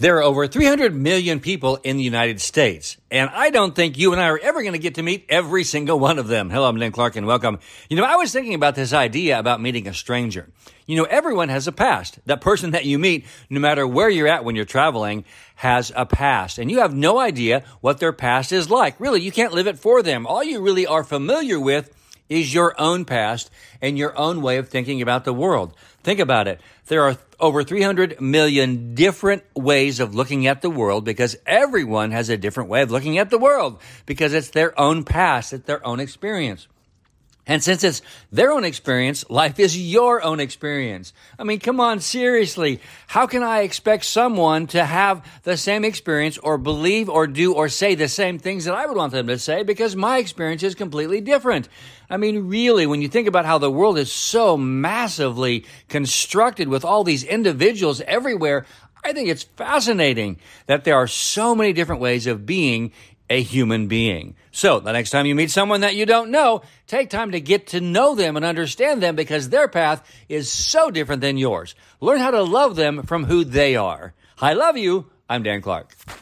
There are over 300 million people in the United States, and I don't think you and I are ever going to get to meet every single one of them. Hello, I'm Lynn Clark, and welcome. I was thinking about this idea about meeting a stranger. Everyone has a past. That person that you meet, no matter where you're at when you're traveling, has a past, and you have no idea what their past is like. Really, you can't live it for them. All you really are familiar with is your own past and your own way of thinking about the world. Think about it. There are over 300 million different ways of looking at the world because everyone has a different way of looking at the world because it's their own past, it's their own experience. And since it's their own experience, life is your own experience. I mean, come on, seriously. How can I expect someone to have the same experience or believe or do or say the same things that I would want them to say because my experience is completely different? I mean, really, when you think about how the world is so massively constructed with all these individuals everywhere, I think it's fascinating that there are so many different ways of being a human being. So the next time you meet someone that you don't know, take time to get to know them and understand them because their path is so different than yours. Learn how to love them from who they are. I love you. I'm Dan Clark.